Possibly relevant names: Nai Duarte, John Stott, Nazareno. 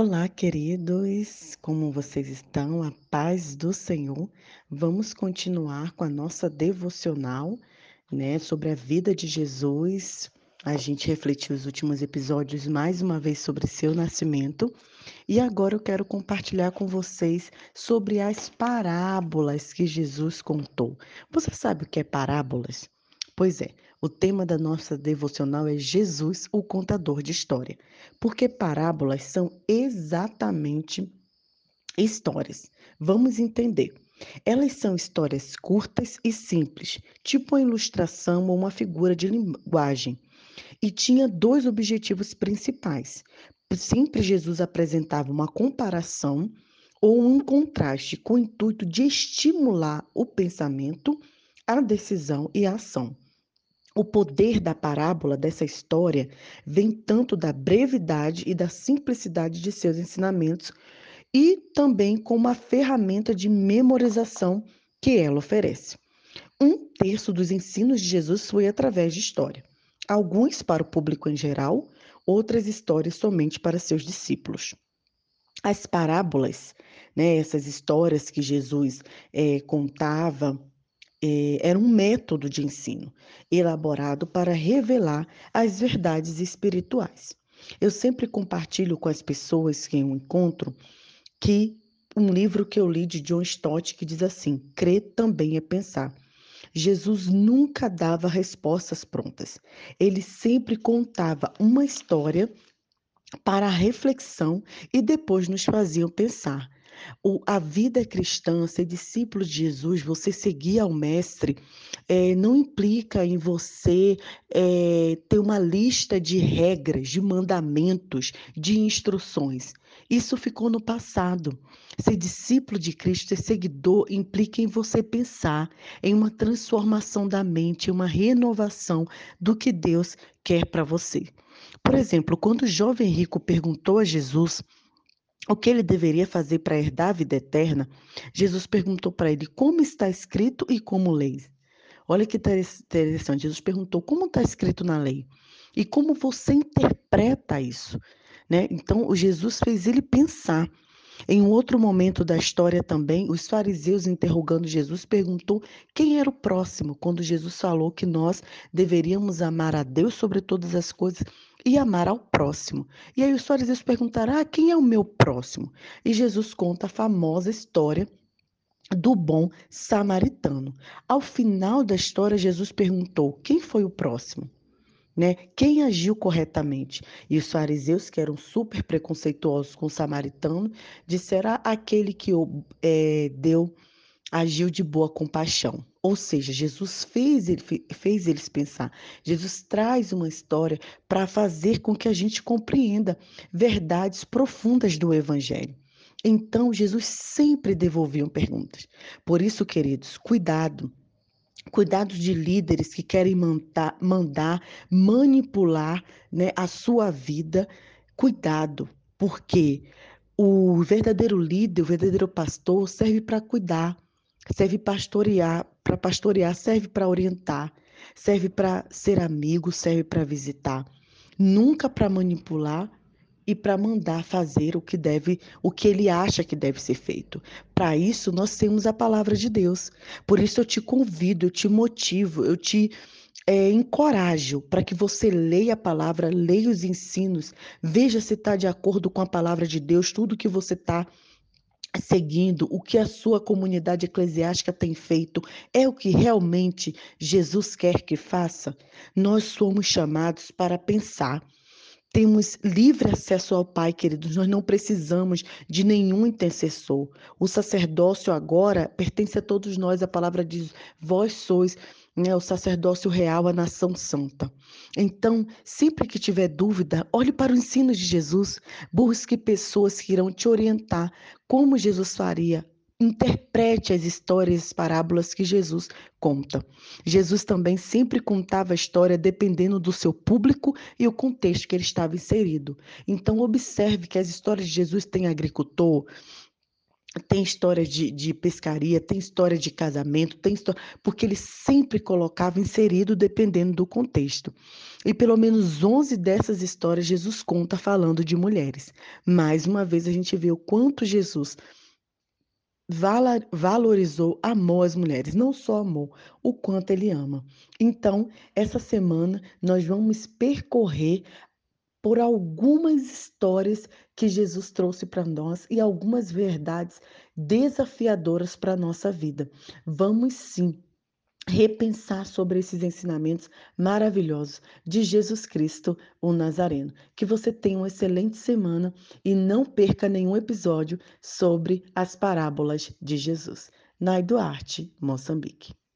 Olá, queridos, como vocês estão? A paz do Senhor. Vamos continuar com a nossa devocional, sobre a vida de Jesus. A gente refletiu os últimos episódios mais uma vez sobre seu nascimento. E agora eu quero compartilhar com vocês sobre as parábolas que Jesus contou. Você sabe o que é parábolas? Pois é, o tema da nossa devocional é Jesus, o contador de história. Porque parábolas são exatamente histórias. Vamos entender. Elas são histórias curtas e simples, tipo uma ilustração ou uma figura de linguagem. E tinha dois objetivos principais. Sempre Jesus apresentava uma comparação ou um contraste com o intuito de estimular o pensamento, a decisão e a ação. O poder da parábola, dessa história, vem tanto da brevidade e da simplicidade de seus ensinamentos e também como a ferramenta de memorização que ela oferece. 1/3 dos ensinos de Jesus foi através de história. Alguns para o público em geral, outras histórias somente para seus discípulos. As parábolas, essas histórias que Jesus contava, era um método de ensino elaborado para revelar as verdades espirituais. Eu sempre compartilho com as pessoas que eu encontro que um livro que eu li de John Stott que diz assim: crer também é pensar. Jesus nunca dava respostas prontas. Ele sempre contava uma história para a reflexão e depois nos faziam pensar. A vida cristã, ser discípulo de Jesus, você seguir ao mestre, não implica em você ter uma lista de regras, de mandamentos, de instruções. Isso ficou no passado. Ser discípulo de Cristo, ser seguidor, implica em você pensar em uma transformação da mente, uma renovação do que Deus quer para você. Por exemplo, quando o jovem rico perguntou a Jesus o que ele deveria fazer para herdar a vida eterna, Jesus perguntou para ele como está escrito e como leis. Olha que interessante, Jesus perguntou como está escrito na lei e como você interpreta isso. Então, o Jesus fez ele pensar. Em um outro momento da história também, os fariseus interrogando Jesus perguntou quem era o próximo, quando Jesus falou que nós deveríamos amar a Deus sobre todas as coisas e amar ao próximo. E aí os fariseus perguntaram, quem é o meu próximo? E Jesus conta a famosa história do bom samaritano. Ao final da história, Jesus perguntou, quem foi o próximo? Quem agiu corretamente? E os fariseus, que eram super preconceituosos com o samaritano, disseram aquele que agiu de boa compaixão. Ou seja, Jesus fez eles pensar. Jesus traz uma história para fazer com que a gente compreenda verdades profundas do Evangelho. Então, Jesus sempre devolvia perguntas. Por isso, queridos, cuidado. Cuidado de líderes que querem mandar, manipular a sua vida. Cuidado, porque o verdadeiro líder, o verdadeiro pastor serve para cuidar, serve para pastorear, serve para orientar, serve para ser amigo, serve para visitar. Nunca para manipular e para mandar fazer o que ele acha que deve ser feito. Para isso, nós temos a palavra de Deus. Por isso, eu te convido, eu te motivo, eu te encorajo para que você leia a palavra, leia os ensinos, veja se está de acordo com a palavra de Deus, tudo que você está seguindo, o que a sua comunidade eclesiástica tem feito, é o que realmente Jesus quer que faça. Nós somos chamados para pensar. Temos livre acesso ao Pai, queridos. Nós não precisamos de nenhum intercessor. O sacerdócio agora pertence a todos nós. A palavra diz, vós sois o sacerdócio real, a nação santa. Então, sempre que tiver dúvida, olhe para o ensino de Jesus. Busque pessoas que irão te orientar como Jesus faria. Interprete as histórias, as parábolas que Jesus conta. Jesus também sempre contava a história dependendo do seu público e o contexto que ele estava inserido. Então, observe que as histórias de Jesus têm agricultor, Tem história de pescaria, tem história de casamento, tem história, porque ele sempre colocava inserido dependendo do contexto. E pelo menos 11 dessas histórias Jesus conta falando de mulheres. Mais uma vez a gente vê o quanto Jesus valorizou, amou as mulheres, não só amou, o quanto ele ama. Então, essa semana nós vamos percorrer por algumas histórias que Jesus trouxe para nós e algumas verdades desafiadoras para a nossa vida. Vamos sim repensar sobre esses ensinamentos maravilhosos de Jesus Cristo, o Nazareno. Que você tenha uma excelente semana e não perca nenhum episódio sobre as parábolas de Jesus. Nai Duarte, Moçambique.